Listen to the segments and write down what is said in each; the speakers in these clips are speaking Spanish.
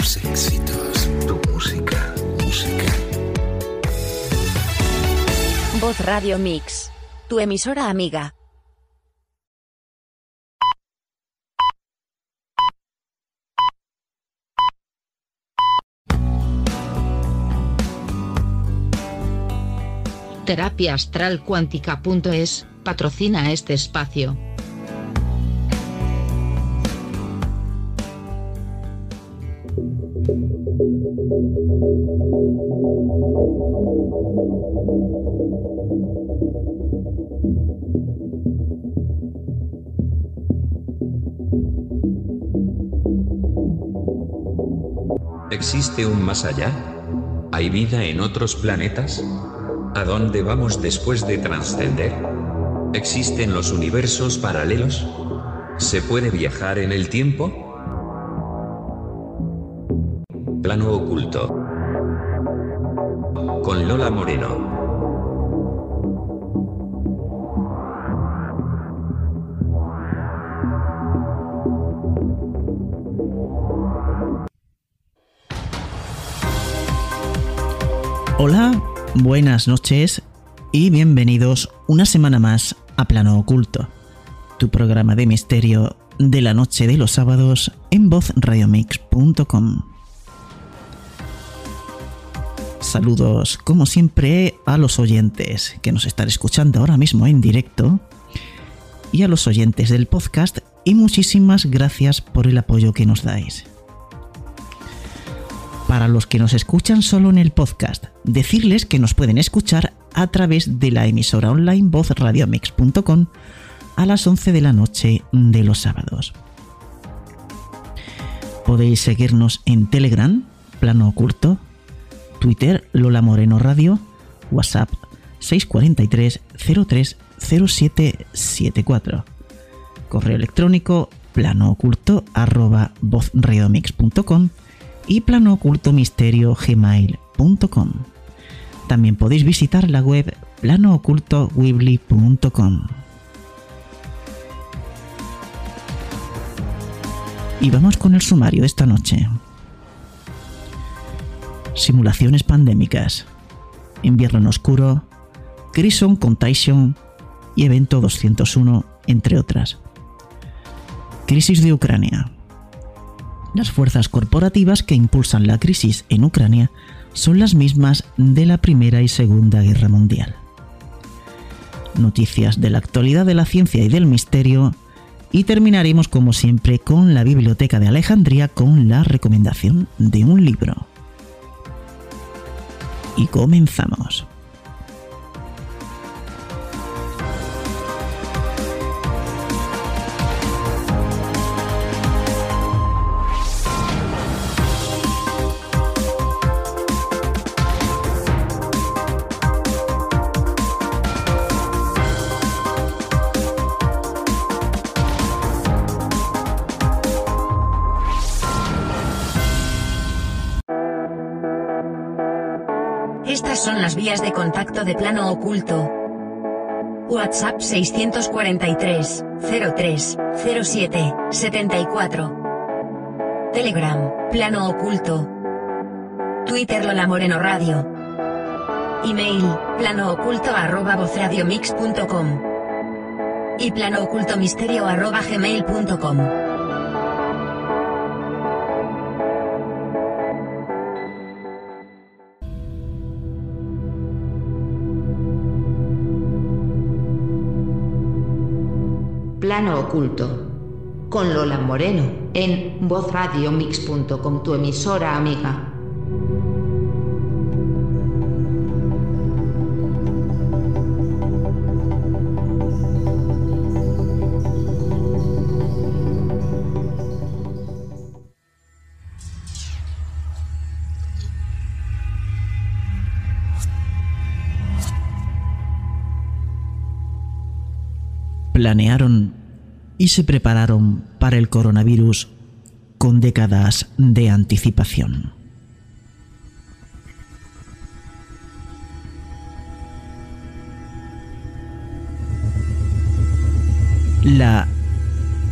tus éxitos, tu música, música. Voz Radio Mix, tu emisora amiga. Terapia Astral Cuántica.es patrocina este espacio. ¿Existe un más allá? ¿Hay vida en otros planetas? ¿A dónde vamos después de trascender? ¿Existen los universos paralelos? ¿Se puede viajar en el tiempo? Plano Oculto. Con Lola Moreno. Hola, buenas noches y bienvenidos una semana más a Plano Oculto, tu programa de misterio de la noche de los sábados en vozradiomix.com. Saludos, como siempre, a los oyentes que nos están escuchando ahora mismo en directo y a los oyentes del podcast, y muchísimas gracias por el apoyo que nos dais. Para los que nos escuchan solo en el podcast, decirles que nos pueden escuchar a través de la emisora online vozradiomix.com a las 11 de la noche de los sábados. Podéis seguirnos en Telegram, Plano Oculto, Twitter, Lola Moreno Radio, WhatsApp 643 03 0774, correo electrónico planooculto@vozradiomix.com y planoocultomisterio@gmail.com. También podéis visitar la web planoocultoweebly.com. Y vamos con el sumario de esta noche. Simulaciones pandémicas, invierno en oscuro, Crimson Contagion y Evento 201, entre otras. Crisis de Ucrania. Las fuerzas corporativas que impulsan la crisis en Ucrania son las mismas de la Primera y Segunda Guerra Mundial. Noticias de la actualidad de la ciencia y del misterio, y terminaremos como siempre con la Biblioteca de Alejandría con la recomendación de un libro. Y comenzamos. Vías de contacto de Plano Oculto. WhatsApp 643 03 07 74. Telegram, Plano Oculto. Twitter, Lola Moreno Radio. Email, planooculto@vozradiomix.com y planoocultomisterio@gmail.com. Plano Oculto, con Lola Moreno, en vozradiomix.com, tu emisora amiga. Planearon y se prepararon para el coronavirus con décadas de anticipación. La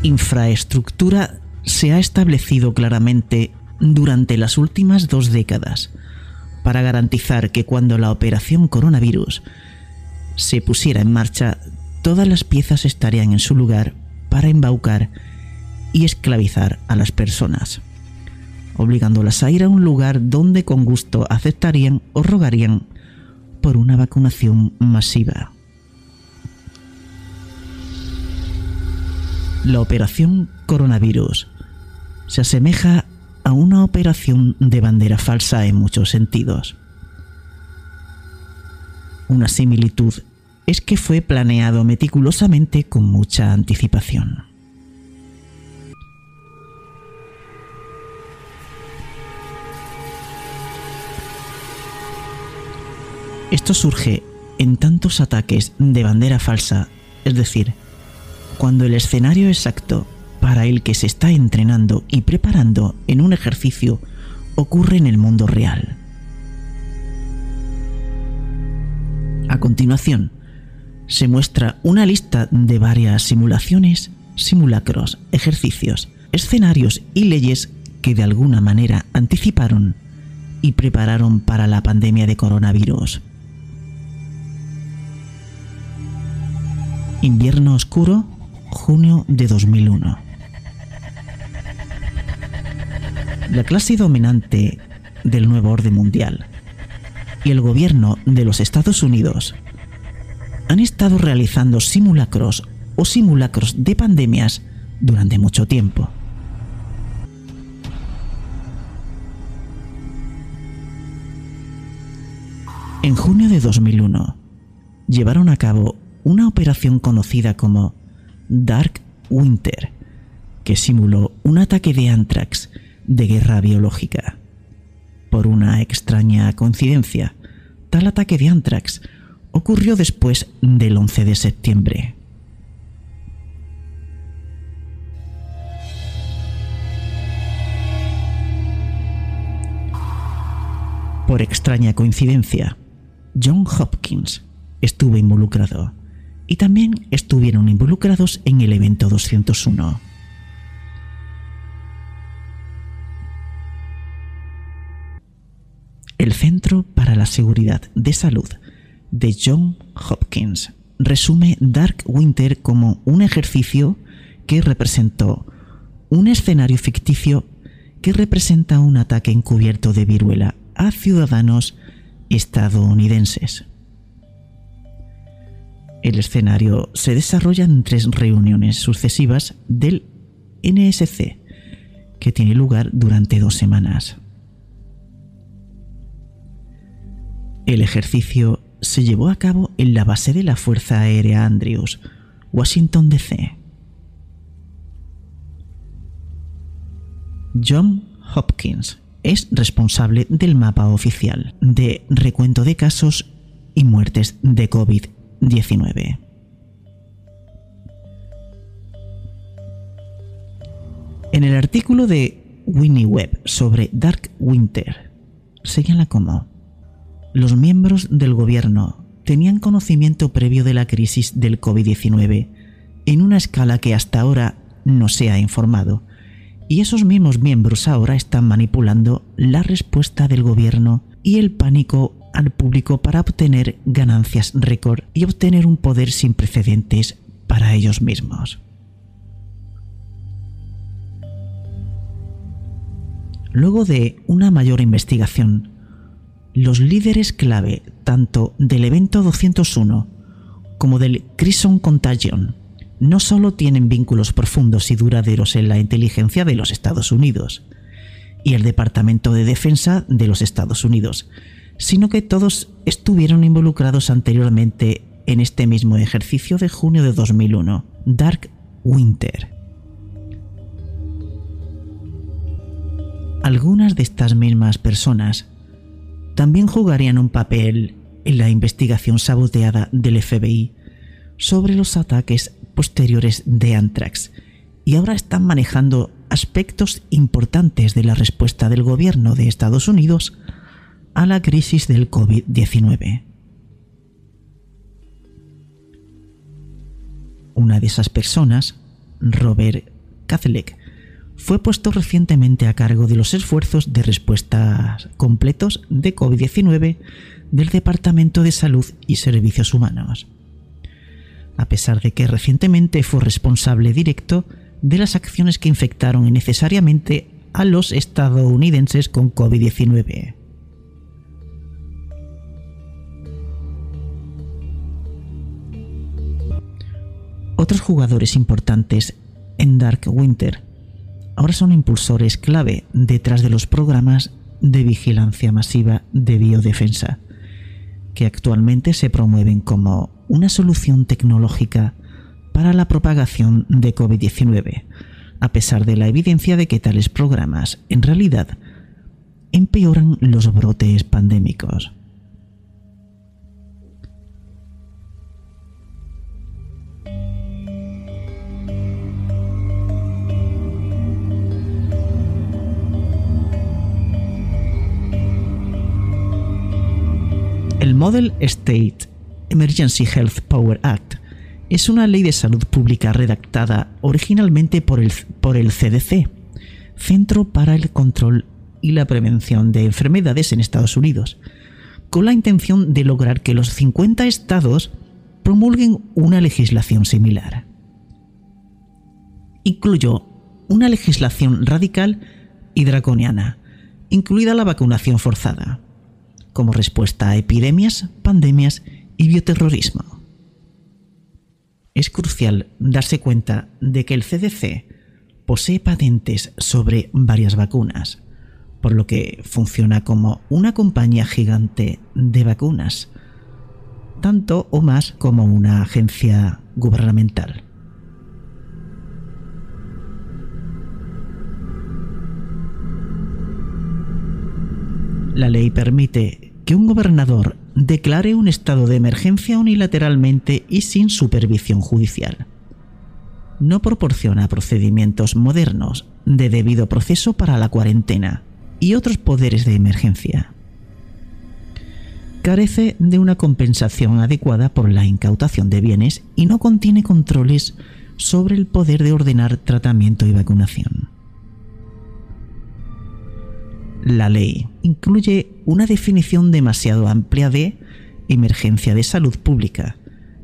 infraestructura se ha establecido claramente durante las últimas 2 décadas para garantizar que cuando la operación coronavirus se pusiera en marcha, todas las piezas estarían en su lugar para embaucar y esclavizar a las personas, obligándolas a ir a un lugar donde con gusto aceptarían o rogarían por una vacunación masiva. La operación coronavirus se asemeja a una operación de bandera falsa en muchos sentidos. Una similitud es que fue planeado meticulosamente con mucha anticipación. Esto surge en tantos ataques de bandera falsa, es decir, cuando el escenario exacto para el que se está entrenando y preparando en un ejercicio ocurre en el mundo real. A continuación, se muestra una lista de varias simulaciones, simulacros, ejercicios, escenarios y leyes que de alguna manera anticiparon y prepararon para la pandemia de coronavirus. Invierno oscuro, junio de 2001. La clase dominante del nuevo orden mundial y el gobierno de los Estados Unidos han estado realizando simulacros o simulacros de pandemias durante mucho tiempo. En junio de 2001 llevaron a cabo una operación conocida como Dark Winter, que simuló un ataque de anthrax de guerra biológica. Por una extraña coincidencia, tal ataque de anthrax ocurrió después del 11 de septiembre. Por extraña coincidencia, Johns Hopkins estuvo involucrado. Y también estuvieron involucrados en el evento 201. El Centro para la Seguridad de Salud de Johns Hopkins resume Dark Winter como un ejercicio que representó un escenario ficticio que representa un ataque encubierto de viruela a ciudadanos estadounidenses. El escenario se desarrolla en 3 reuniones sucesivas del NSC, que tiene lugar durante 2 semanas. El ejercicio se llevó a cabo en la base de la Fuerza Aérea Andrews, Washington DC. Johns Hopkins es responsable del mapa oficial de recuento de casos y muertes de COVID-19. En el artículo de Winnie Webb sobre Dark Winter, señala cómo los miembros del gobierno tenían conocimiento previo de la crisis del COVID-19 en una escala que hasta ahora no se ha informado, y esos mismos miembros ahora están manipulando la respuesta del gobierno y el pánico al público para obtener ganancias récord y obtener un poder sin precedentes para ellos mismos. Luego de una mayor investigación, los líderes clave tanto del evento 201 como del Crimson Contagion no solo tienen vínculos profundos y duraderos en la inteligencia de los Estados Unidos y el Departamento de Defensa de los Estados Unidos, sino que todos estuvieron involucrados anteriormente en este mismo ejercicio de junio de 2001, Dark Winter. Algunas de estas mismas personas también jugarían un papel en la investigación saboteada del FBI sobre los ataques posteriores de anthrax, y ahora están manejando aspectos importantes de la respuesta del gobierno de Estados Unidos a la crisis del COVID-19. Una de esas personas, Robert Kadlec, fue puesto recientemente a cargo de los esfuerzos de respuestas completos de COVID-19 del Departamento de Salud y Servicios Humanos, a pesar de que recientemente fue responsable directo de las acciones que infectaron innecesariamente a los estadounidenses con COVID-19. Otros jugadores importantes en Dark Winter ahora son impulsores clave detrás de los programas de vigilancia masiva de biodefensa, que actualmente se promueven como una solución tecnológica para la propagación de COVID-19, a pesar de la evidencia de que tales programas, en realidad, empeoran los brotes pandémicos. El Model State Emergency Health Power Act es una ley de salud pública redactada originalmente por el CDC, Centro para el Control y la Prevención de Enfermedades en Estados Unidos, con la intención de lograr que los 50 estados promulguen una legislación similar. Incluyó una legislación radical y draconiana, incluida la vacunación forzada, como respuesta a epidemias, pandemias y bioterrorismo. Es crucial darse cuenta de que el CDC posee patentes sobre varias vacunas, por lo que funciona como una compañía gigante de vacunas, tanto o más como una agencia gubernamental. La ley permite que un gobernador declare un estado de emergencia unilateralmente y sin supervisión judicial. No proporciona procedimientos modernos de debido proceso para la cuarentena y otros poderes de emergencia. Carece de una compensación adecuada por la incautación de bienes y no contiene controles sobre el poder de ordenar tratamiento y vacunación. La ley incluye una definición demasiado amplia de emergencia de salud pública,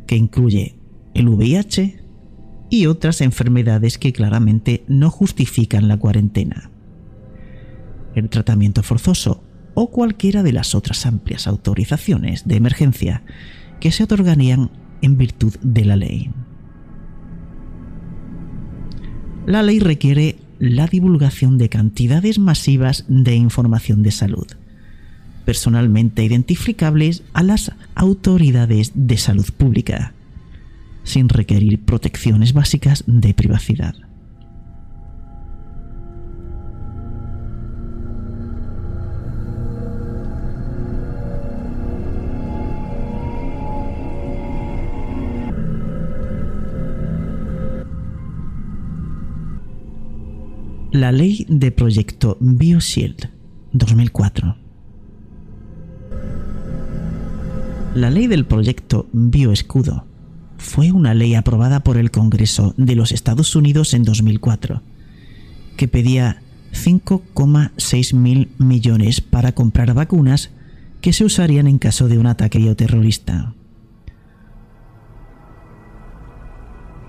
que incluye el VIH y otras enfermedades que claramente no justifican la cuarentena, el tratamiento forzoso o cualquiera de las otras amplias autorizaciones de emergencia que se otorgarían en virtud de la ley. La ley requiere la divulgación de cantidades masivas de información de salud, personalmente identificables a las autoridades de salud pública, sin requerir protecciones básicas de privacidad. La ley de proyecto BioShield 2004. La ley del proyecto Bioescudo fue una ley aprobada por el Congreso de los Estados Unidos en 2004, que pedía 5,6 mil millones para comprar vacunas que se usarían en caso de un ataque bioterrorista.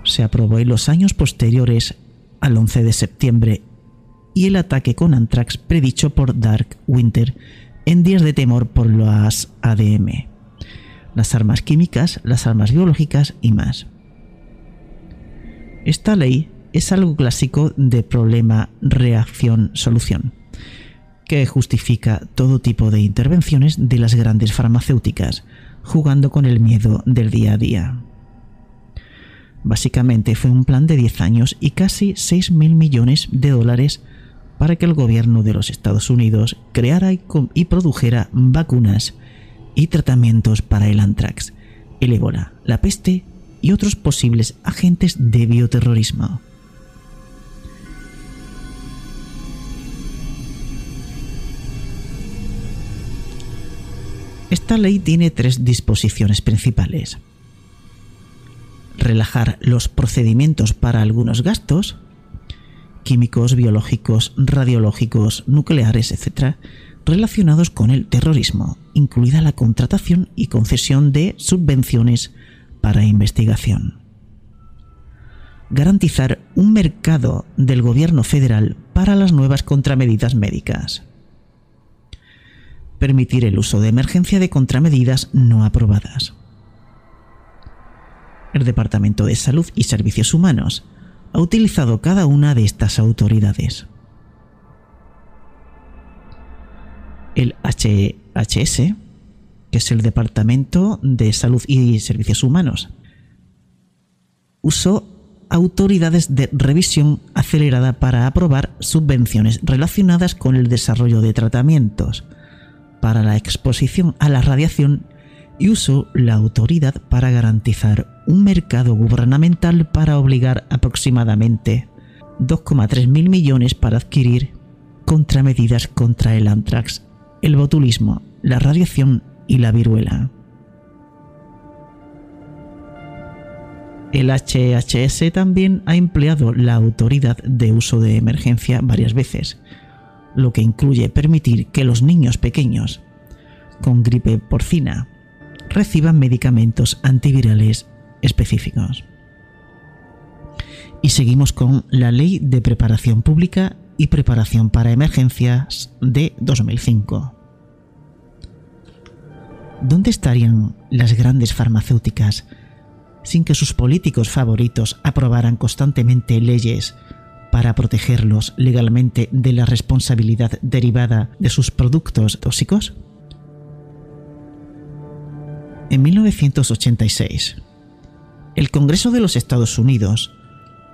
Se aprobó en los años posteriores al 11 de septiembre y el ataque con anthrax predicho por Dark Winter en días de temor por las ADM, las armas químicas, las armas biológicas y más. Esta ley es algo clásico de problema-reacción-solución, que justifica todo tipo de intervenciones de las grandes farmacéuticas, jugando con el miedo del día a día. Básicamente fue un plan de 10 años y casi 6.000 millones de dólares para que el gobierno de los Estados Unidos creara y produjera vacunas y tratamientos para el anthrax, el ébola, la peste y otros posibles agentes de bioterrorismo. Esta ley tiene 3 disposiciones principales: relajar los procedimientos para algunos gastos, químicos, biológicos, radiológicos, nucleares, etc., relacionados con el terrorismo, incluida la contratación y concesión de subvenciones para investigación. Garantizar un mercado del gobierno federal para las nuevas contramedidas médicas. Permitir el uso de emergencia de contramedidas no aprobadas. El Departamento de Salud y Servicios Humanos ha utilizado cada una de estas autoridades. El HHS, que es el Departamento de Salud y Servicios Humanos, usó autoridades de revisión acelerada para aprobar subvenciones relacionadas con el desarrollo de tratamientos para la exposición a la radiación y usó la autoridad para garantizar un mercado gubernamental para obligar aproximadamente 2,3 mil millones para adquirir contramedidas contra el antrax, el botulismo, la radiación y la viruela. El HHS también ha empleado la autoridad de uso de emergencia varias veces, lo que incluye permitir que los niños pequeños con gripe porcina reciban medicamentos antivirales específicos. Y seguimos con la Ley de Preparación Pública y Preparación para Emergencias de 2005. ¿Dónde estarían las grandes farmacéuticas sin que sus políticos favoritos aprobaran constantemente leyes para protegerlos legalmente de la responsabilidad derivada de sus productos tóxicos? En 1986, el Congreso de los Estados Unidos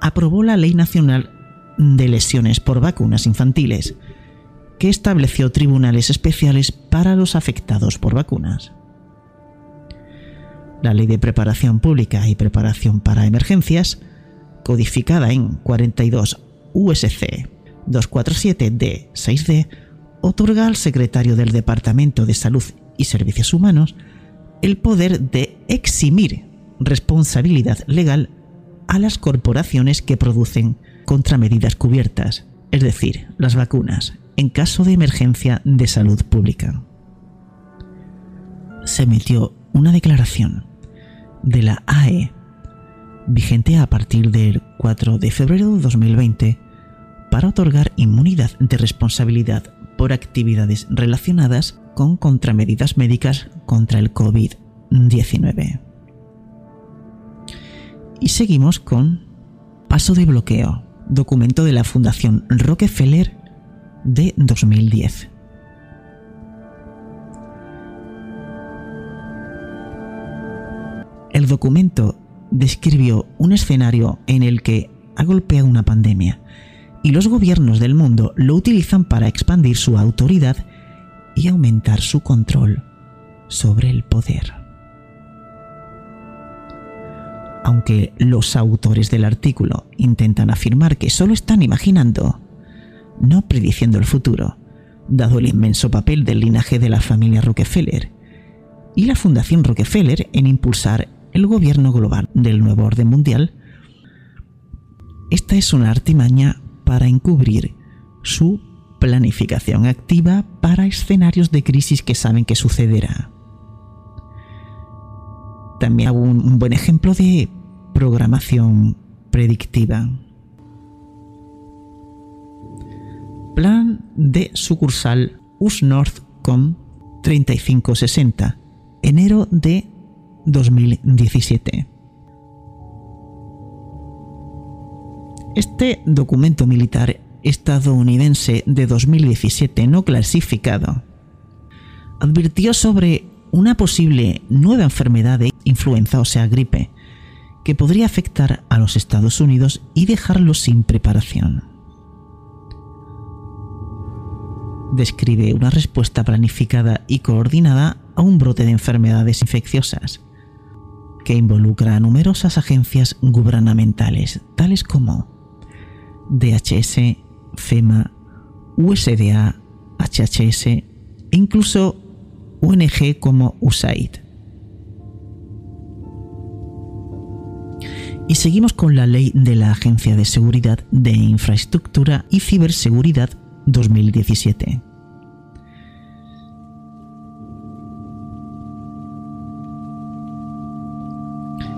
aprobó la Ley Nacional de Lesiones por Vacunas Infantiles, que estableció tribunales especiales para los afectados por vacunas. La Ley de Preparación Pública y Preparación para Emergencias, codificada en 42 U.S.C. 247-D-6D, otorga al secretario del Departamento de Salud y Servicios Humanos el poder de eximir responsabilidad legal a las corporaciones que producen contramedidas cubiertas, es decir, las vacunas, en caso de emergencia de salud pública. Se emitió una declaración de la AE, vigente a partir del 4 de febrero de 2020, para otorgar inmunidad de responsabilidad por actividades relacionadas con contramedidas médicas contra el COVID-19. Y seguimos con Paso de bloqueo, documento de la Fundación Rockefeller de 2010. El documento describió un escenario en el que ha golpeado una pandemia y los gobiernos del mundo lo utilizan para expandir su autoridad y aumentar su control sobre el poder. Aunque los autores del artículo intentan afirmar que solo están imaginando, no prediciendo el futuro, dado el inmenso papel del linaje de la familia Rockefeller y la Fundación Rockefeller en impulsar el gobierno global del nuevo orden mundial, esta es una artimaña para encubrir su planificación activa para escenarios de crisis que saben que sucederá. También hago un buen ejemplo de programación predictiva. Plan de sucursal USNORTHCOM 3560, enero de 2017. Este documento militar estadounidense de 2017 no clasificado advirtió sobre una posible nueva enfermedad de influenza, o sea, gripe, que podría afectar a los Estados Unidos y dejarlos sin preparación. Describe una respuesta planificada y coordinada a un brote de enfermedades infecciosas, que involucra a numerosas agencias gubernamentales, tales como DHS, FEMA, USDA, HHS e incluso ONG como USAID. Y seguimos con la ley de la Agencia de Seguridad de Infraestructura y Ciberseguridad 2017.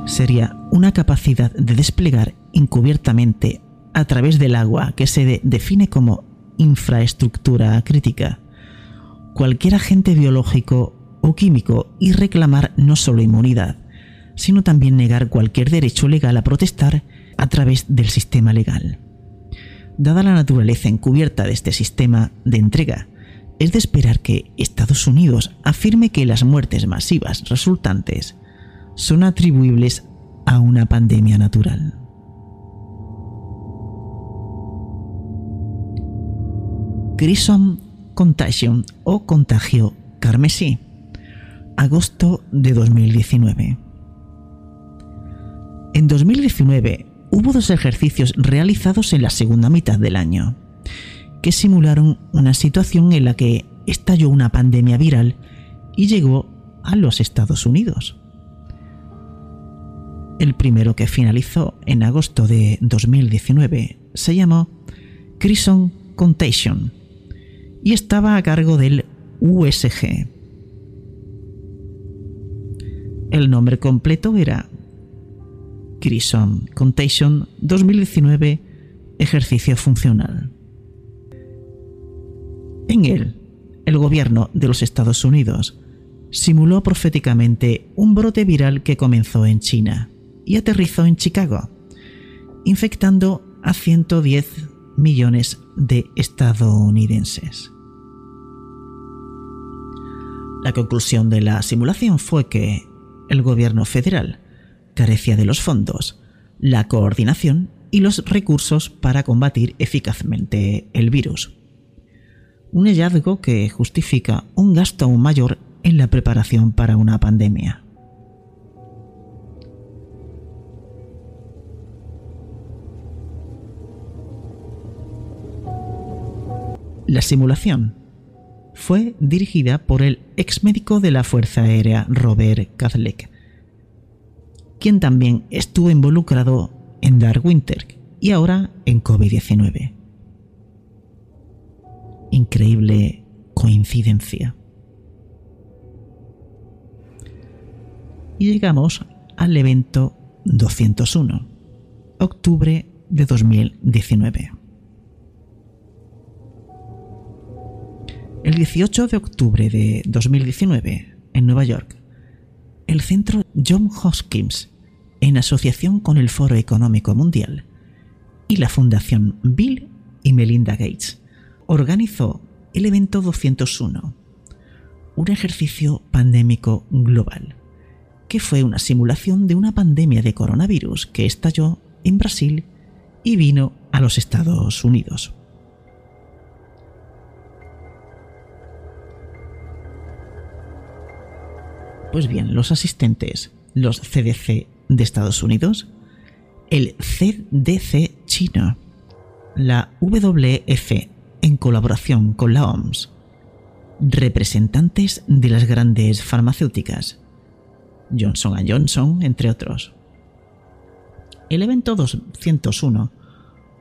Sería una capacidad de desplegar encubiertamente a través del agua, que se define como infraestructura crítica, cualquier agente biológico o químico, y reclamar no solo inmunidad, sino también negar cualquier derecho legal a protestar a través del sistema legal. Dada la naturaleza encubierta de este sistema de entrega, es de esperar que Estados Unidos afirme que las muertes masivas resultantes son atribuibles a una pandemia natural. Crimson Contagion o Contagio Carmesí, agosto de 2019. En 2019 hubo dos ejercicios realizados en la segunda mitad del año que simularon una situación en la que estalló una pandemia viral y llegó a los Estados Unidos. El primero, que finalizó en agosto de 2019, se llamó Crimson Contagion y estaba a cargo del USG. El nombre completo era Crimson Contagion 2019 Ejercicio Funcional. En él, el gobierno de los Estados Unidos simuló proféticamente un brote viral que comenzó en China y aterrizó en Chicago, infectando a 110 millones de estadounidenses. La conclusión de la simulación fue que el gobierno federal carecía de los fondos, la coordinación y los recursos para combatir eficazmente el virus. Un hallazgo que justifica un gasto aún mayor en la preparación para una pandemia. La simulación fue dirigida por el ex médico de la Fuerza Aérea Robert Kadlec, quien también estuvo involucrado en Dark Winter y ahora en COVID-19. Increíble coincidencia. Y llegamos al evento 201, octubre de 2019. El 18 de octubre de 2019, en Nueva York, el Centro Johns Hopkins, en asociación con el Foro Económico Mundial y la Fundación Bill y Melinda Gates, organizó el evento 201, un ejercicio pandémico global, que fue una simulación de una pandemia de coronavirus que estalló en Brasil y vino a los Estados Unidos. Pues bien, los asistentes, los CDC de Estados Unidos, el CDC chino, la WF en colaboración con la OMS, representantes de las grandes farmacéuticas, Johnson & Johnson, entre otros. El evento 201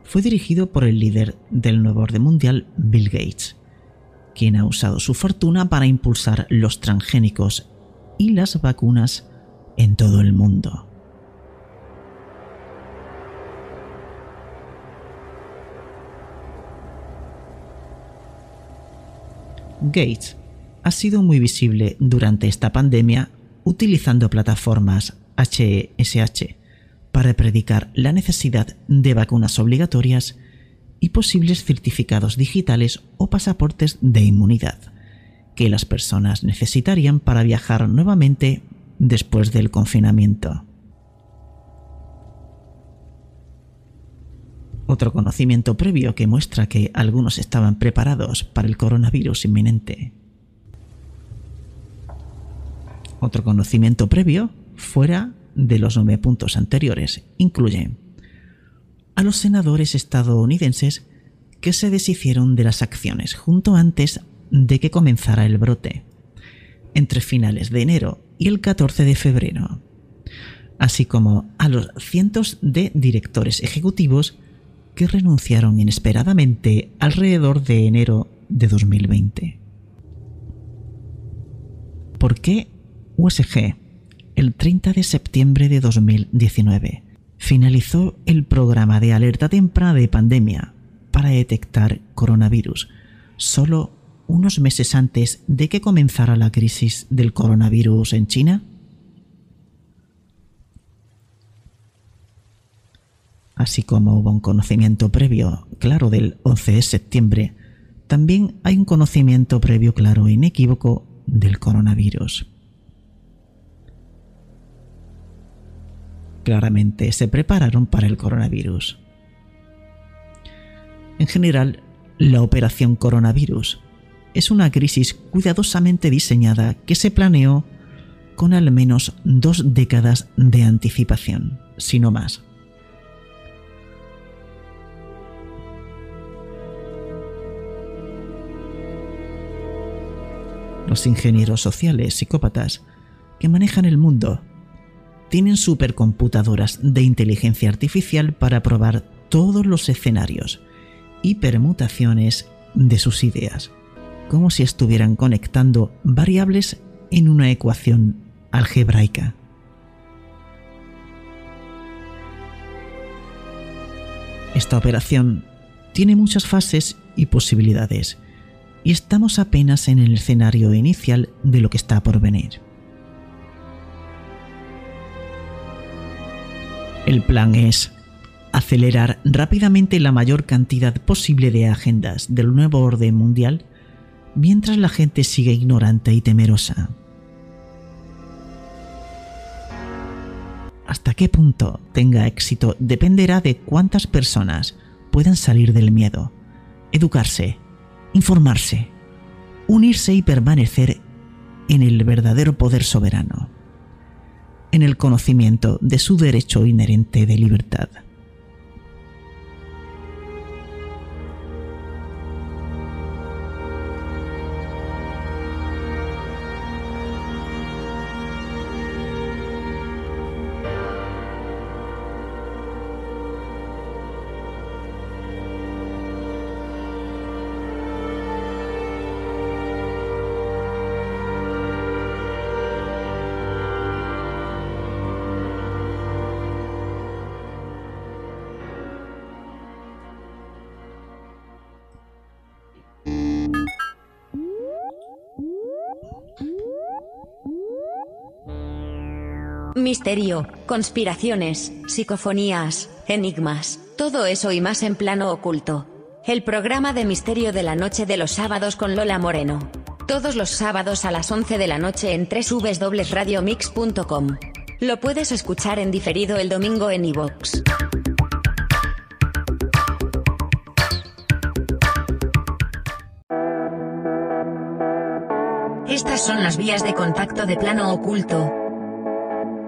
fue dirigido por el líder del nuevo orden mundial, Bill Gates, quien ha usado su fortuna para impulsar los transgénicos y las vacunas en todo el mundo. Gates ha sido muy visible durante esta pandemia utilizando plataformas HESH para predicar la necesidad de vacunas obligatorias y posibles certificados digitales o pasaportes de inmunidad que las personas necesitarían para viajar nuevamente después del confinamiento. Otro conocimiento previo que muestra que algunos estaban preparados para el coronavirus inminente. Otro conocimiento previo fuera de los 9 puntos anteriores incluye a los senadores estadounidenses que se deshicieron de las acciones junto antes de que comenzara el brote, entre finales de enero y el 14 de febrero, así como a los cientos de directores ejecutivos que renunciaron inesperadamente alrededor de enero de 2020. ¿Por qué USG, el 30 de septiembre de 2019, finalizó el programa de alerta temprana de pandemia para detectar coronavirus, solo unos meses antes de que comenzara la crisis del coronavirus en China? Así como hubo un conocimiento previo, claro, del 11 de septiembre, también hay un conocimiento previo, claro e inequívoco del coronavirus. Claramente se prepararon para el coronavirus. En general, la operación coronavirus es una crisis cuidadosamente diseñada que se planeó con al menos 2 décadas de anticipación, si no más. Los ingenieros sociales psicópatas que manejan el mundo tienen supercomputadoras de inteligencia artificial para probar todos los escenarios y permutaciones de sus ideas, como si estuvieran conectando variables en una ecuación algebraica. Esta operación tiene muchas fases y posibilidades, y estamos apenas en el escenario inicial de lo que está por venir. El plan es acelerar rápidamente la mayor cantidad posible de agendas del nuevo orden mundial mientras la gente sigue ignorante y temerosa. Hasta qué punto tenga éxito dependerá de cuántas personas puedan salir del miedo, educarse, informarse, unirse y permanecer en el verdadero poder soberano, en el conocimiento de su derecho inherente de libertad. Misterio, conspiraciones, psicofonías, enigmas, todo eso y más en Plano Oculto. El programa de misterio de la noche de los sábados con Lola Moreno. Todos los sábados a las 11 de la noche en www.vozradiomix.com. Lo puedes escuchar en diferido el domingo en iVoox. Estas son las vías de contacto de Plano Oculto.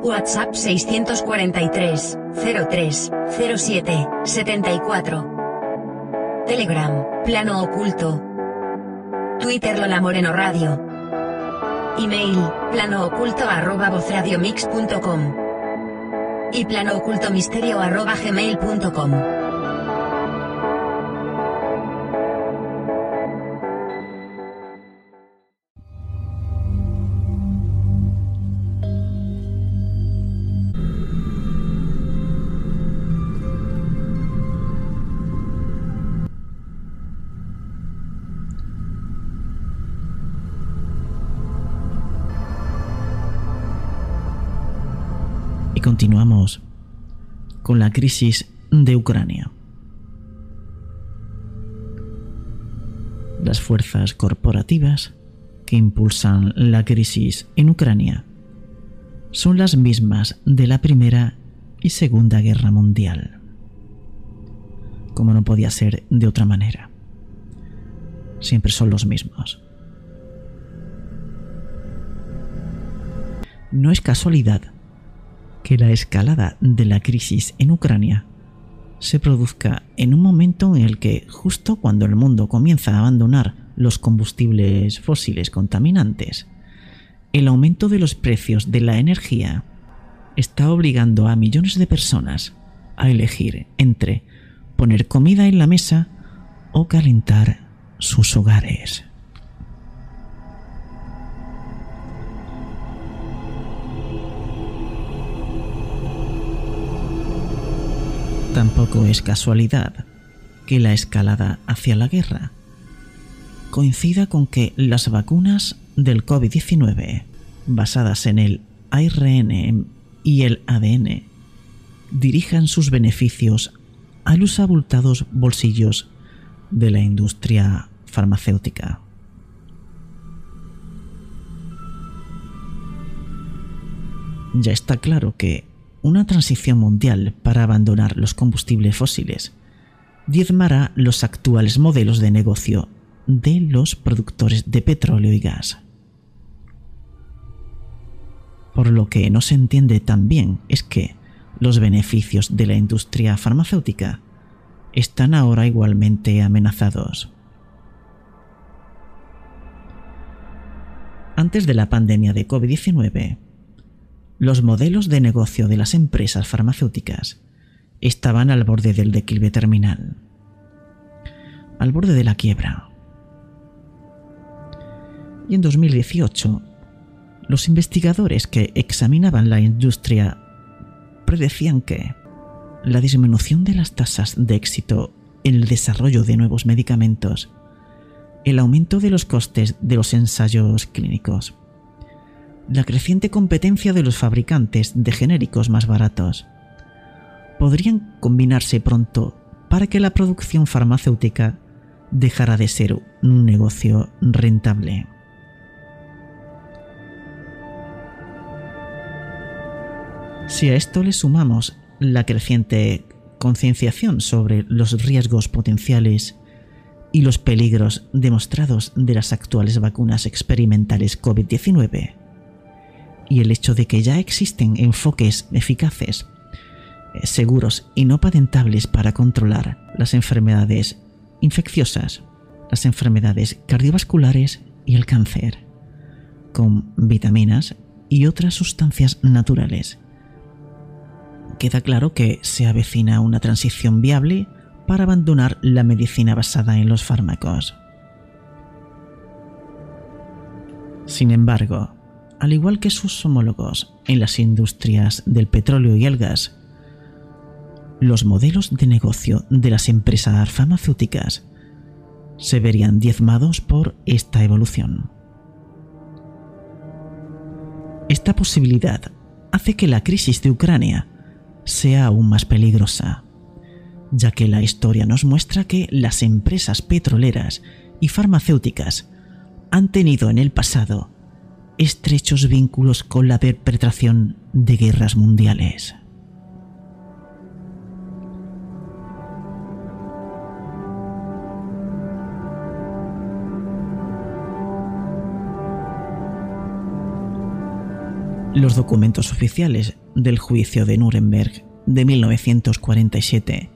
WhatsApp 643-03-07-74. Telegram, Plano Oculto. Twitter Lola Moreno Radio. Email, planooculto@vozradiomix.com. Y planoocultomisterio@gmail.com. Continuamos con la crisis de Ucrania. Las fuerzas corporativas que impulsan la crisis en Ucrania son las mismas de la Primera y Segunda Guerra Mundial, como no podía ser de otra manera. Siempre son los mismos. No es casualidad que la escalada de la crisis en Ucrania se produzca en un momento en el que, justo cuando el mundo comienza a abandonar los combustibles fósiles contaminantes, el aumento de los precios de la energía está obligando a millones de personas a elegir entre poner comida en la mesa o calentar sus hogares. Tampoco es casualidad que la escalada hacia la guerra coincida con que las vacunas del COVID-19, basadas en el ARN y el ADN, dirijan sus beneficios a los abultados bolsillos de la industria farmacéutica. Ya está claro que una transición mundial para abandonar los combustibles fósiles diezmará los actuales modelos de negocio de los productores de petróleo y gas. Por lo que no se entiende tan bien es que los beneficios de la industria farmacéutica están ahora igualmente amenazados. Antes de la pandemia de COVID-19, los modelos de negocio de las empresas farmacéuticas estaban al borde del declive terminal, al borde de la quiebra. Y en 2018, los investigadores que examinaban la industria predecían que la disminución de las tasas de éxito en el desarrollo de nuevos medicamentos, el aumento de los costes de los ensayos clínicos, la creciente competencia de los fabricantes de genéricos más baratos, podrían combinarse pronto para que la producción farmacéutica dejara de ser un negocio rentable. Si a esto le sumamos la creciente concienciación sobre los riesgos potenciales y los peligros demostrados de las actuales vacunas experimentales COVID-19, y el hecho de que ya existen enfoques eficaces, seguros y no patentables para controlar las enfermedades infecciosas, las enfermedades cardiovasculares y el cáncer, con vitaminas y otras sustancias naturales, queda claro que se avecina una transición viable para abandonar la medicina basada en los fármacos. Sin embargo, al igual que sus homólogos en las industrias del petróleo y el gas, los modelos de negocio de las empresas farmacéuticas se verían diezmados por esta evolución. Esta posibilidad hace que la crisis de Ucrania sea aún más peligrosa, ya que la historia nos muestra que las empresas petroleras y farmacéuticas han tenido en el pasado estrechos vínculos con la perpetración de guerras mundiales. Los documentos oficiales del juicio de Nuremberg de 1947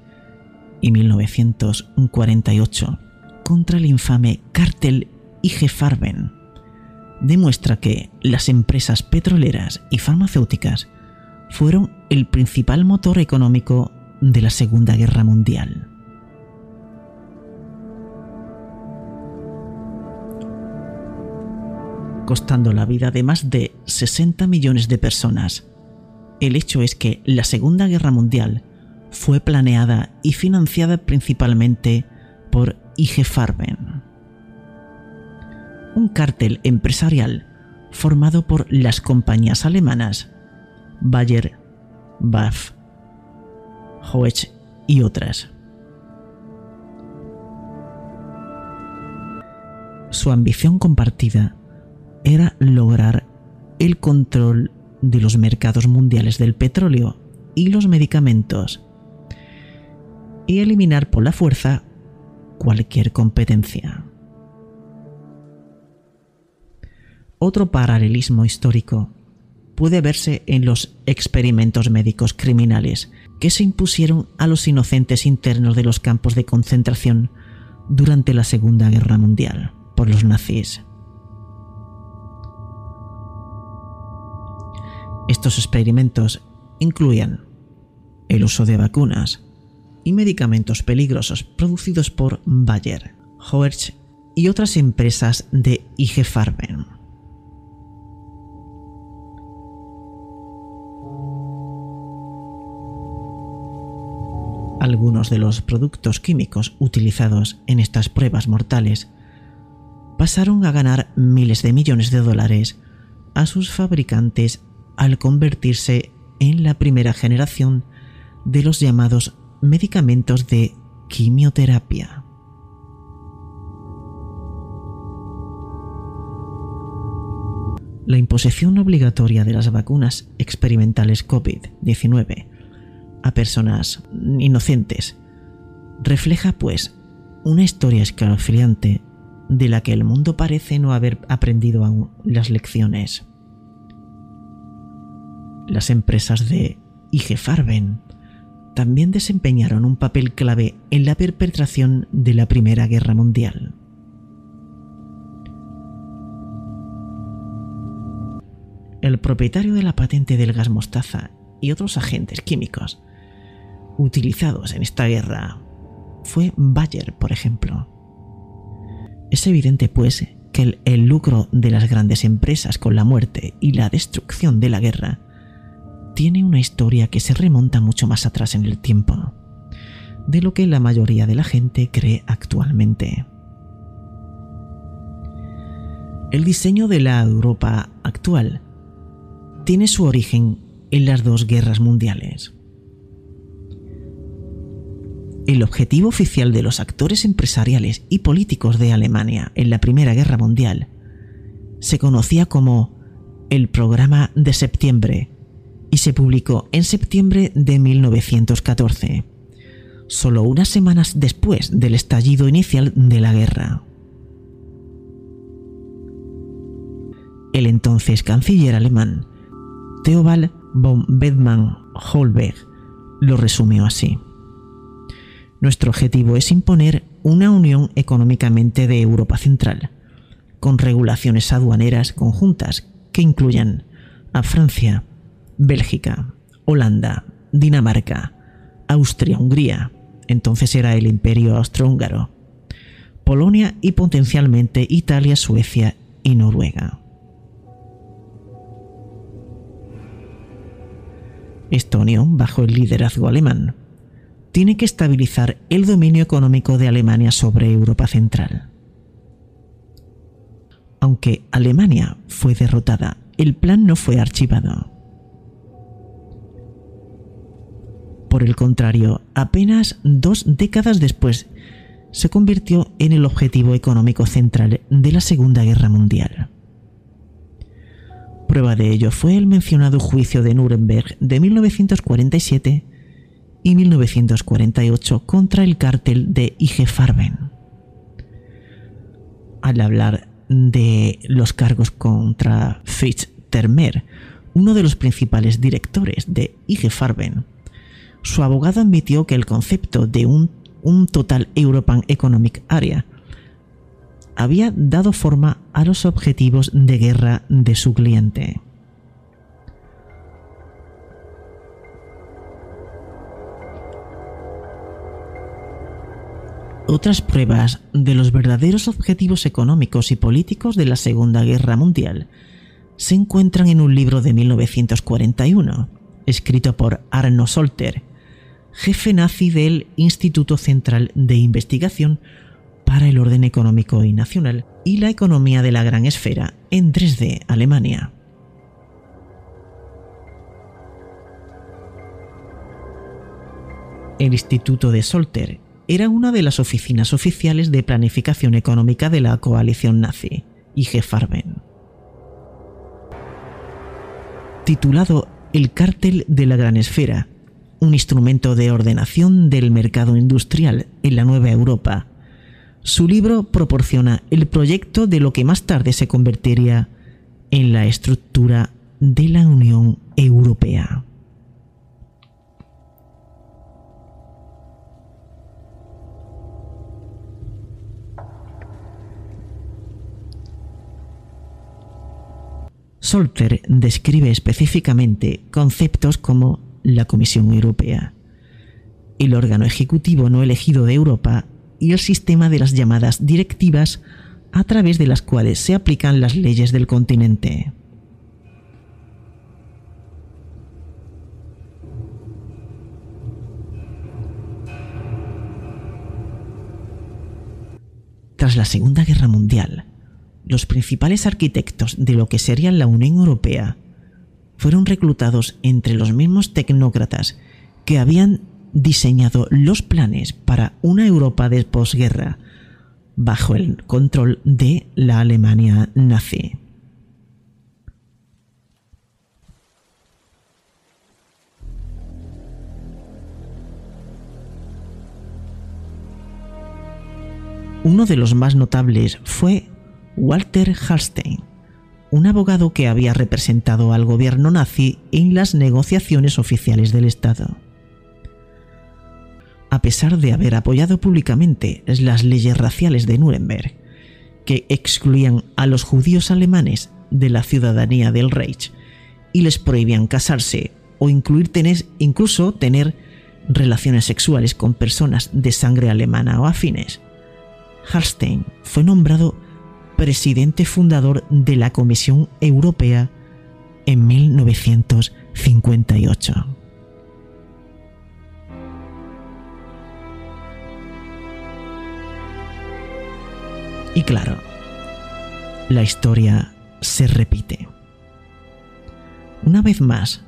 y 1948 contra el infame cártel IG Farben demuestra que las empresas petroleras y farmacéuticas fueron el principal motor económico de la Segunda Guerra Mundial. Costando la vida de más de 60 millones de personas. El hecho es que la Segunda Guerra Mundial fue planeada y financiada principalmente por IG Farben, un cártel empresarial formado por las compañías alemanas Bayer, BASF, Hoechst y otras. Su ambición compartida era lograr el control de los mercados mundiales del petróleo y los medicamentos y eliminar por la fuerza cualquier competencia. Otro paralelismo histórico puede verse en los experimentos médicos criminales que se impusieron a los inocentes internos de los campos de concentración durante la Segunda Guerra Mundial por los nazis. Estos experimentos incluían el uso de vacunas y medicamentos peligrosos producidos por Bayer, Hoechst y otras empresas de IG Farben. Algunos de los productos químicos utilizados en estas pruebas mortales pasaron a ganar miles de millones de dólares a sus fabricantes al convertirse en la primera generación de los llamados medicamentos de quimioterapia. La imposición obligatoria de las vacunas experimentales COVID-19 a personas inocentes refleja, pues, una historia escalofriante de la que el mundo parece no haber aprendido aún las lecciones. Las empresas de IG Farben también desempeñaron un papel clave en la perpetración de la Primera Guerra Mundial. El propietario de la patente del gas mostaza y otros agentes químicos utilizados en esta guerra fue Bayer, por ejemplo. Es evidente, pues, que el lucro de las grandes empresas con la muerte y la destrucción de la guerra tiene una historia que se remonta mucho más atrás en el tiempo de lo que la mayoría de la gente cree actualmente. El diseño de la Europa actual tiene su origen en las dos guerras mundiales. El objetivo oficial de los actores empresariales y políticos de Alemania en la Primera Guerra Mundial se conocía como el Programa de Septiembre, y se publicó en septiembre de 1914, solo unas semanas después del estallido inicial de la guerra. El entonces canciller alemán, Theobald von Bethmann Hollweg, lo resumió así: nuestro objetivo es imponer una unión económicamente de Europa Central, con regulaciones aduaneras conjuntas que incluyan a Francia, Bélgica, Holanda, Dinamarca, Austria-Hungría, entonces era el Imperio Austrohúngaro, Polonia y potencialmente Italia, Suecia y Noruega. Esta unión, bajo el liderazgo alemán, tiene que estabilizar el dominio económico de Alemania sobre Europa Central. Aunque Alemania fue derrotada, el plan no fue archivado. Por el contrario, apenas 2 décadas después, se convirtió en el objetivo económico central de la Segunda Guerra Mundial. Prueba de ello fue el mencionado juicio de Nuremberg de 1947 y 1948 contra el cártel de IG Farben. Al hablar de los cargos contra Fritz Termeer, uno de los principales directores de IG Farben, su abogado admitió que el concepto de un Total European Economic Area había dado forma a los objetivos de guerra de su cliente. Otras pruebas de los verdaderos objetivos económicos y políticos de la Segunda Guerra Mundial se encuentran en un libro de 1941, escrito por Arno Sölter, jefe nazi del Instituto Central de Investigación para el Orden Económico y Nacional y la Economía de la Gran Esfera en Dresde, Alemania. El Instituto de Sölter era una de las oficinas oficiales de planificación económica de la coalición nazi, IG Farben. Titulado El Cártel de la Gran Esfera, un instrumento de ordenación del mercado industrial en la Nueva Europa, su libro proporciona el proyecto de lo que más tarde se convertiría en la estructura de la Unión Europea. Sölter describe específicamente conceptos como la Comisión Europea, el órgano ejecutivo no elegido de Europa y el sistema de las llamadas directivas a través de las cuales se aplican las leyes del continente. Tras la Segunda Guerra Mundial, los principales arquitectos de lo que sería la Unión Europea fueron reclutados entre los mismos tecnócratas que habían diseñado los planes para una Europa de posguerra bajo el control de la Alemania nazi. Uno de los más notables fue Walter Hallstein, un abogado que había representado al gobierno nazi en las negociaciones oficiales del Estado. A pesar de haber apoyado públicamente las leyes raciales de Nuremberg, que excluían a los judíos alemanes de la ciudadanía del Reich y les prohibían casarse o incluso tener relaciones sexuales con personas de sangre alemana o afines, Hallstein fue nombrado presidente fundador de la Comisión Europea en 1958. Y claro, la historia se repite. Una vez más,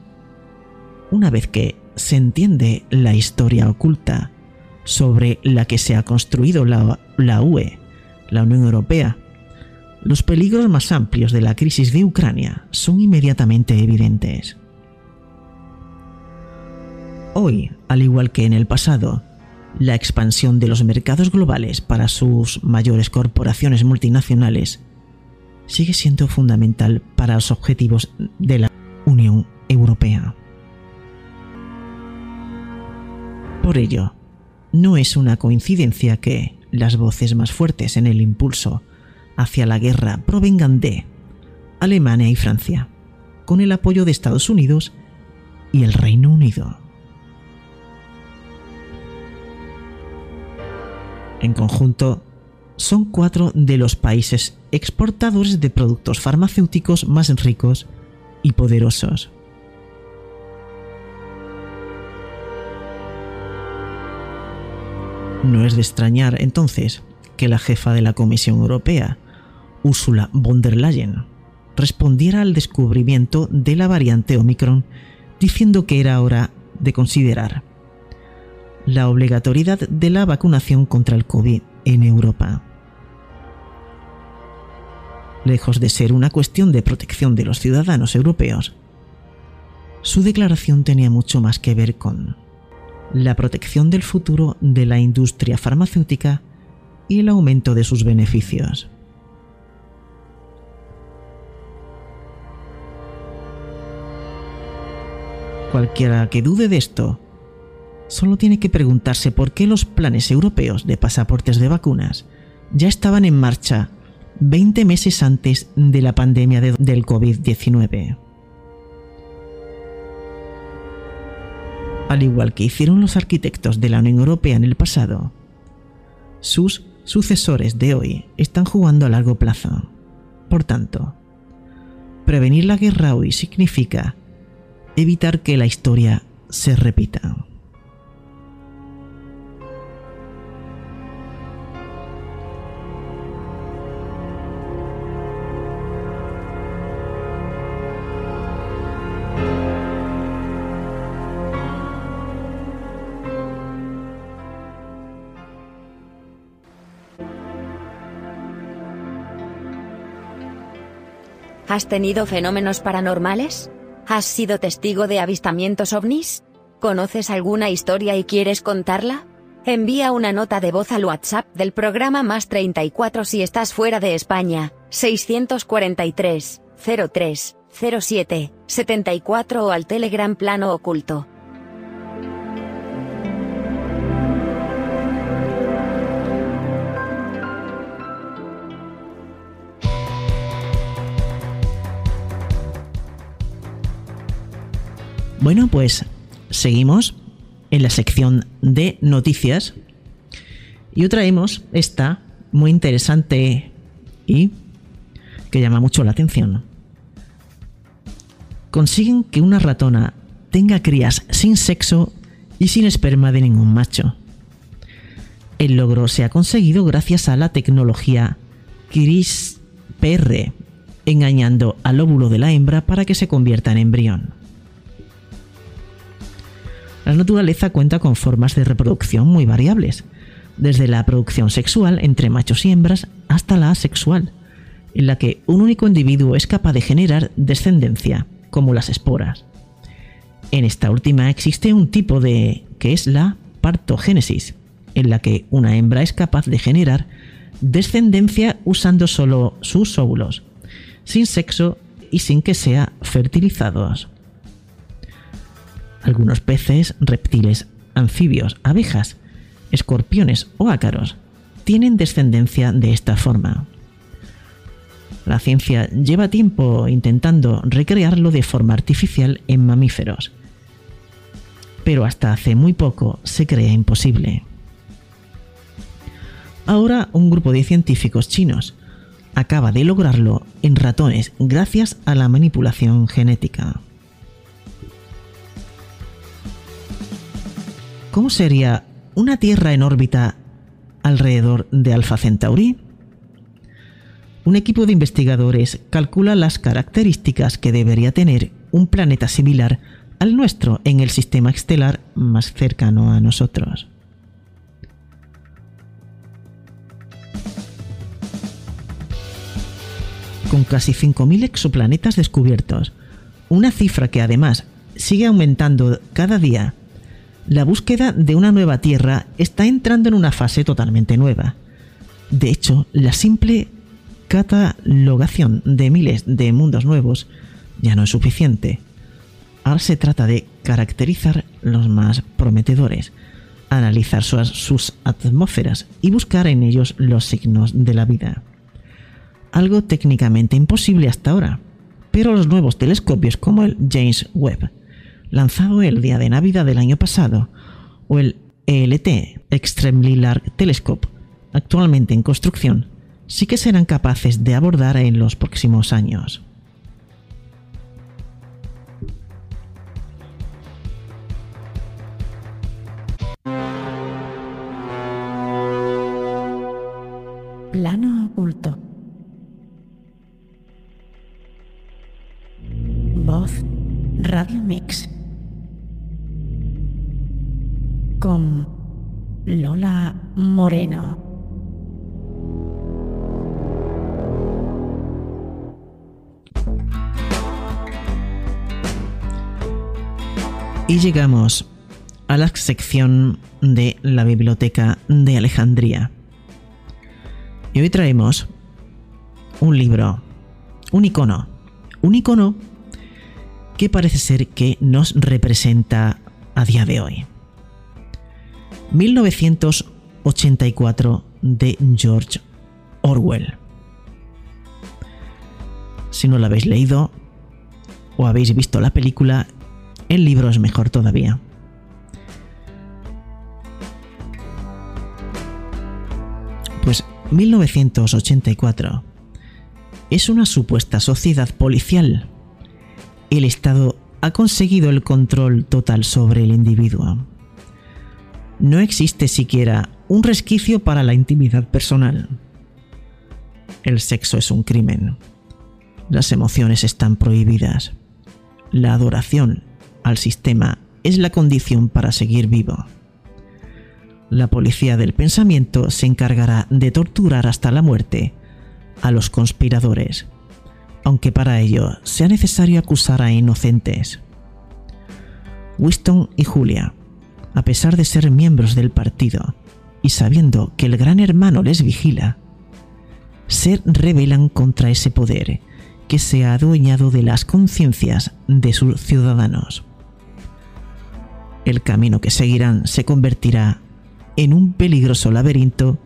una vez que se entiende la historia oculta sobre la que se ha construido la UE, la Unión Europea, los peligros más amplios de la crisis de Ucrania son inmediatamente evidentes. Hoy, al igual que en el pasado, la expansión de los mercados globales para sus mayores corporaciones multinacionales sigue siendo fundamental para los objetivos de la Unión Europea. Por ello, no es una coincidencia que las voces más fuertes en el impulso hacia la guerra provengan de Alemania y Francia, con el apoyo de Estados Unidos y el Reino Unido. En conjunto, son 4 de los países exportadores de productos farmacéuticos más ricos y poderosos. No es de extrañar, entonces, que la jefa de la Comisión Europea, Úrsula von der Leyen, respondiera al descubrimiento de la variante Omicron diciendo que era hora de considerar la obligatoriedad de la vacunación contra el COVID en Europa. Lejos de ser una cuestión de protección de los ciudadanos europeos, su declaración tenía mucho más que ver con la protección del futuro de la industria farmacéutica y el aumento de sus beneficios. Cualquiera que dude de esto, solo tiene que preguntarse por qué los planes europeos de pasaportes de vacunas ya estaban en marcha 20 meses antes de la pandemia del COVID-19. Al igual que hicieron los arquitectos de la Unión Europea en el pasado, sus sucesores de hoy están jugando a largo plazo. Por tanto, prevenir la guerra hoy significa evitar que la historia se repita. ¿Has tenido fenómenos paranormales? ¿Has sido testigo de avistamientos ovnis? ¿Conoces alguna historia y quieres contarla? Envía una nota de voz al WhatsApp del programa +34 si estás fuera de España, 643 03 07 74 o al Telegram Plano Oculto. Bueno, pues Seguimos en la sección de noticias y hoy traemos esta muy interesante y que llama mucho la atención. Consiguen que una ratona tenga crías sin sexo y sin esperma de ningún macho. El logro se ha conseguido gracias a la tecnología CRISPR, engañando al óvulo de la hembra para que se convierta en embrión. La naturaleza cuenta con formas de reproducción muy variables, desde la producción sexual entre machos y hembras hasta la asexual, en la que un único individuo es capaz de generar descendencia, como las esporas. En esta última existe un tipo que es la partogénesis, en la que una hembra es capaz de generar descendencia usando solo sus óvulos, sin sexo y sin que sea fertilizados. Algunos peces, reptiles, anfibios, abejas, escorpiones o ácaros tienen descendencia de esta forma. La ciencia lleva tiempo intentando recrearlo de forma artificial en mamíferos, pero hasta hace muy poco se creía imposible. Ahora un grupo de científicos chinos acaba de lograrlo en ratones gracias a la manipulación genética. ¿Cómo sería una Tierra en órbita alrededor de Alfa Centauri? Un equipo de investigadores calcula las características que debería tener un planeta similar al nuestro en el sistema estelar más cercano a nosotros. Con casi 5.000 exoplanetas descubiertos, una cifra que además sigue aumentando cada día, la búsqueda de una nueva Tierra está entrando en una fase totalmente nueva. De hecho, la simple catalogación de miles de mundos nuevos ya no es suficiente. Ahora se trata de caracterizar los más prometedores, analizar sus atmósferas y buscar en ellos los signos de la vida. Algo técnicamente imposible hasta ahora, pero los nuevos telescopios como el James Webb, lanzado el día de Navidad del año pasado, o el ELT, Extremely Large Telescope, actualmente en construcción, sí que serán capaces de abordar en los próximos años. Plano Oculto. Voz Radio Mix. Con Lola Moreno. Y llegamos a la sección de la Biblioteca de Alejandría. Y hoy traemos un libro, un icono que parece ser que nos representa a día de hoy. 1984 de George Orwell. Si no lo habéis leído o habéis visto la película, el libro es mejor todavía. Pues 1984 es una supuesta sociedad policial. El Estado ha conseguido el control total sobre el individuo. No existe siquiera un resquicio para la intimidad personal. El sexo es un crimen. Las emociones están prohibidas. La adoración al sistema es la condición para seguir vivo. La policía del pensamiento se encargará de torturar hasta la muerte a los conspiradores, aunque para ello sea necesario acusar a inocentes. Winston y Julia, a pesar de ser miembros del partido y sabiendo que el Gran Hermano les vigila, se rebelan contra ese poder que se ha adueñado de las conciencias de sus ciudadanos. El camino que seguirán se convertirá en un peligroso laberinto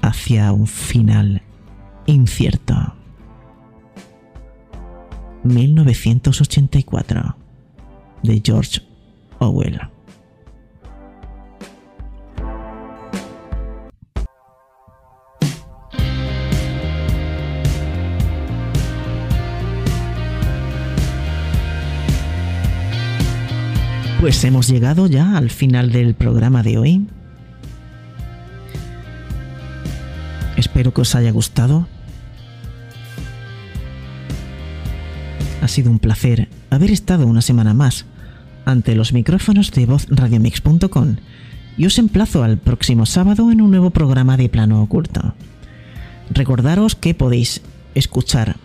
hacia un final incierto. 1984 de George Orwell. Pues hemos llegado ya al final del programa de hoy. Espero que os haya gustado. Ha sido un placer haber estado una semana más ante los micrófonos de vozradiomix.com y os emplazo al próximo sábado en un nuevo programa de Plano Oculto. Recordaros que podéis escuchar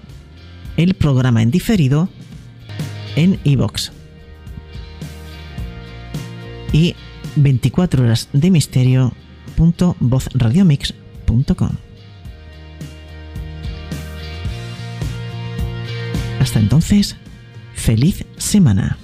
el programa en diferido en iVoox. Y 24horasdemisterio.vozradiomix.com. Hasta entonces, feliz semana.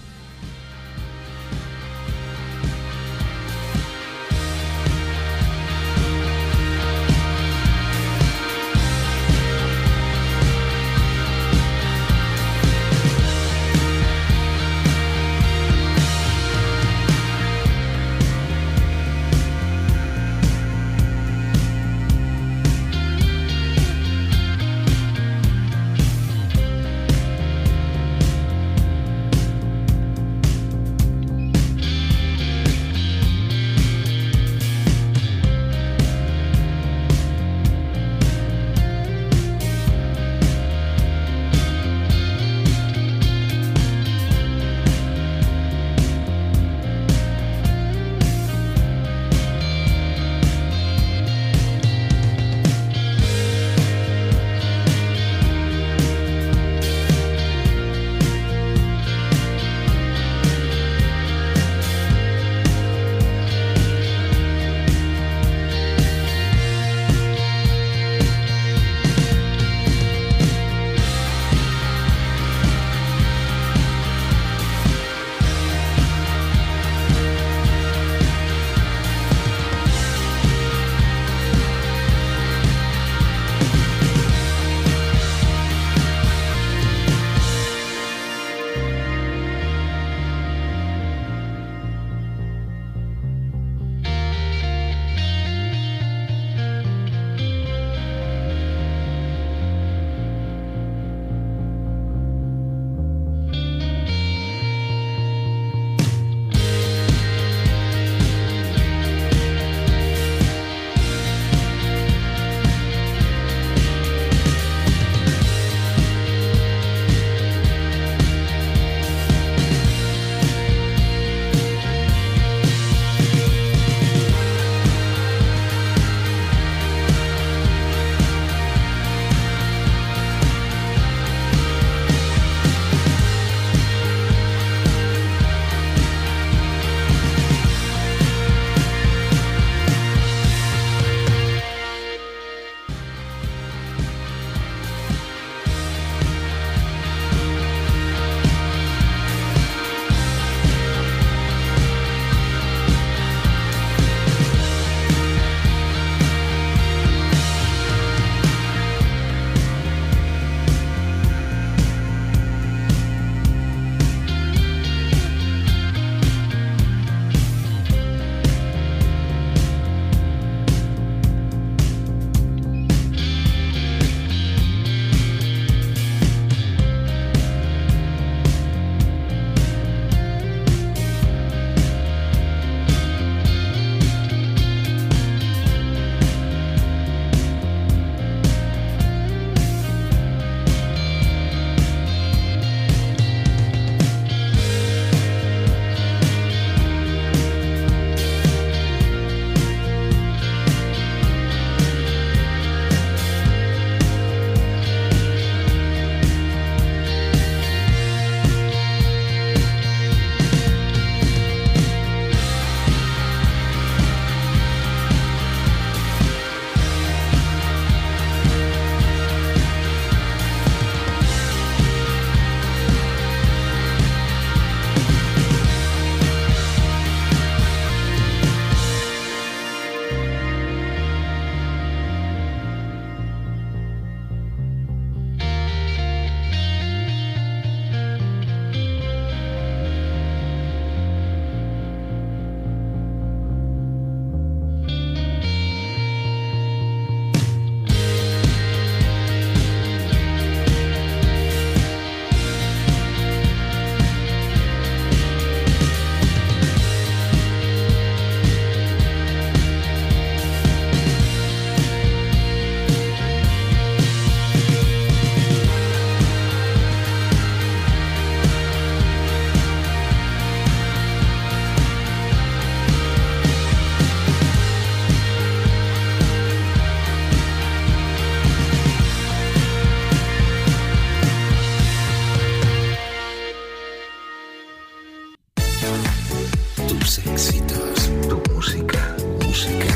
tus éxitos, tu música, música.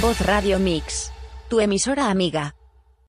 Voz Radio Mix, tu emisora amiga.